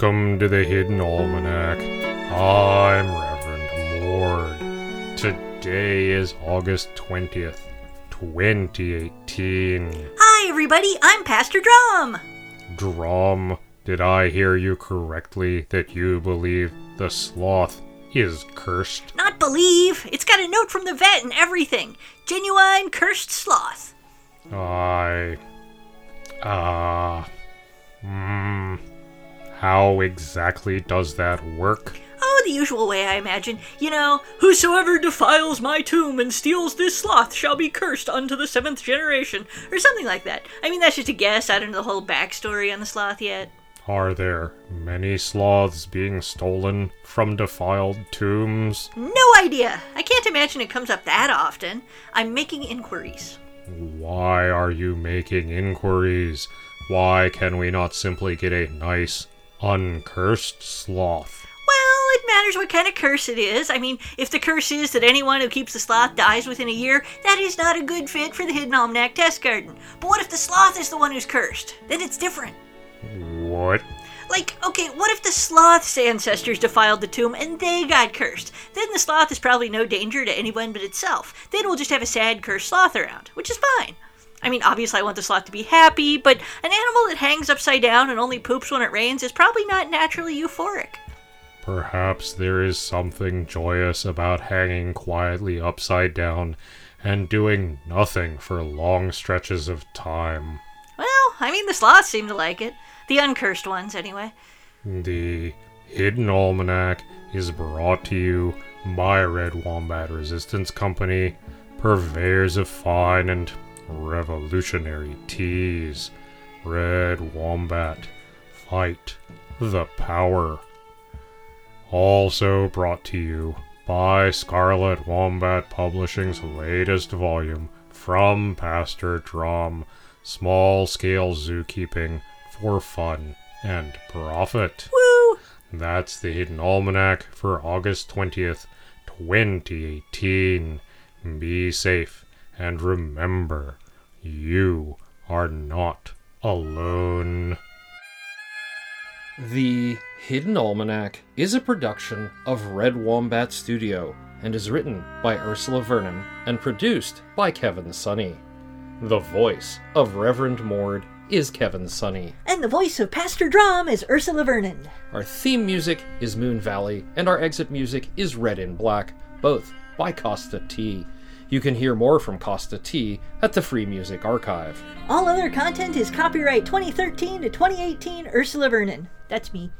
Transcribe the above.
Welcome to the Hidden Almanac. I'm Reverend Mord. Today is August 20th, 2018. Hi everybody, I'm Pastor Drom. Drom, did I hear you correctly that you believe the sloth is cursed? Not believe. It's got a note from the vet and everything. Genuine cursed sloth. How exactly does that work? Oh, the usual way, I imagine. You know, whosoever defiles my tomb and steals this sloth shall be cursed unto the seventh generation, or something like that. I mean, that's just a guess. I don't know the whole backstory on the sloth yet. Are there many sloths being stolen from defiled tombs? No idea. I can't imagine it comes up that often. I'm making inquiries. Why are you making inquiries? Why can we not simply get a nice, uncursed sloth? Well, it matters what kind of curse it is. I mean, if the curse is that anyone who keeps the sloth dies within a year, that is not a good fit for the Hidden Almanac Test Garden. But what if the sloth is the one who's cursed? Then it's different. What? Like, okay, what if the sloth's ancestors defiled the tomb and they got cursed? Then the sloth is probably no danger to anyone but itself. Then we'll just have a sad cursed sloth around, which is fine. I mean, obviously I want the sloth to be happy, but an animal that hangs upside down and only poops when it rains is probably not naturally euphoric. Perhaps there is something joyous about hanging quietly upside down and doing nothing for long stretches of time. Well, I mean, the sloths seem to like it. The uncursed ones, anyway. The Hidden Almanac is brought to you by Red Wombat Resistance Company, purveyors of fine and revolutionary teas. Red Wombat, fight the power. Also brought to you by Scarlet Wombat Publishing's latest volume from Pastor Drom, Small-Scale Zookeeping for Fun and Profit. Woo! That's the Hidden Almanac for August 20th, 2018. Be safe. And remember, you are not alone. The Hidden Almanac is a production of Red Wombat Studio and is written by Ursula Vernon and produced by Kevin Sunny. The voice of Reverend Mord is Kevin Sunny. And the voice of Pastor Drom is Ursula Vernon. Our theme music is Moon Valley, and our exit music is Red and Black, both by Costa T. You can hear more from Costa T at the Free Music Archive. All other content is copyright 2013 to 2018 Ursula Vernon. That's me.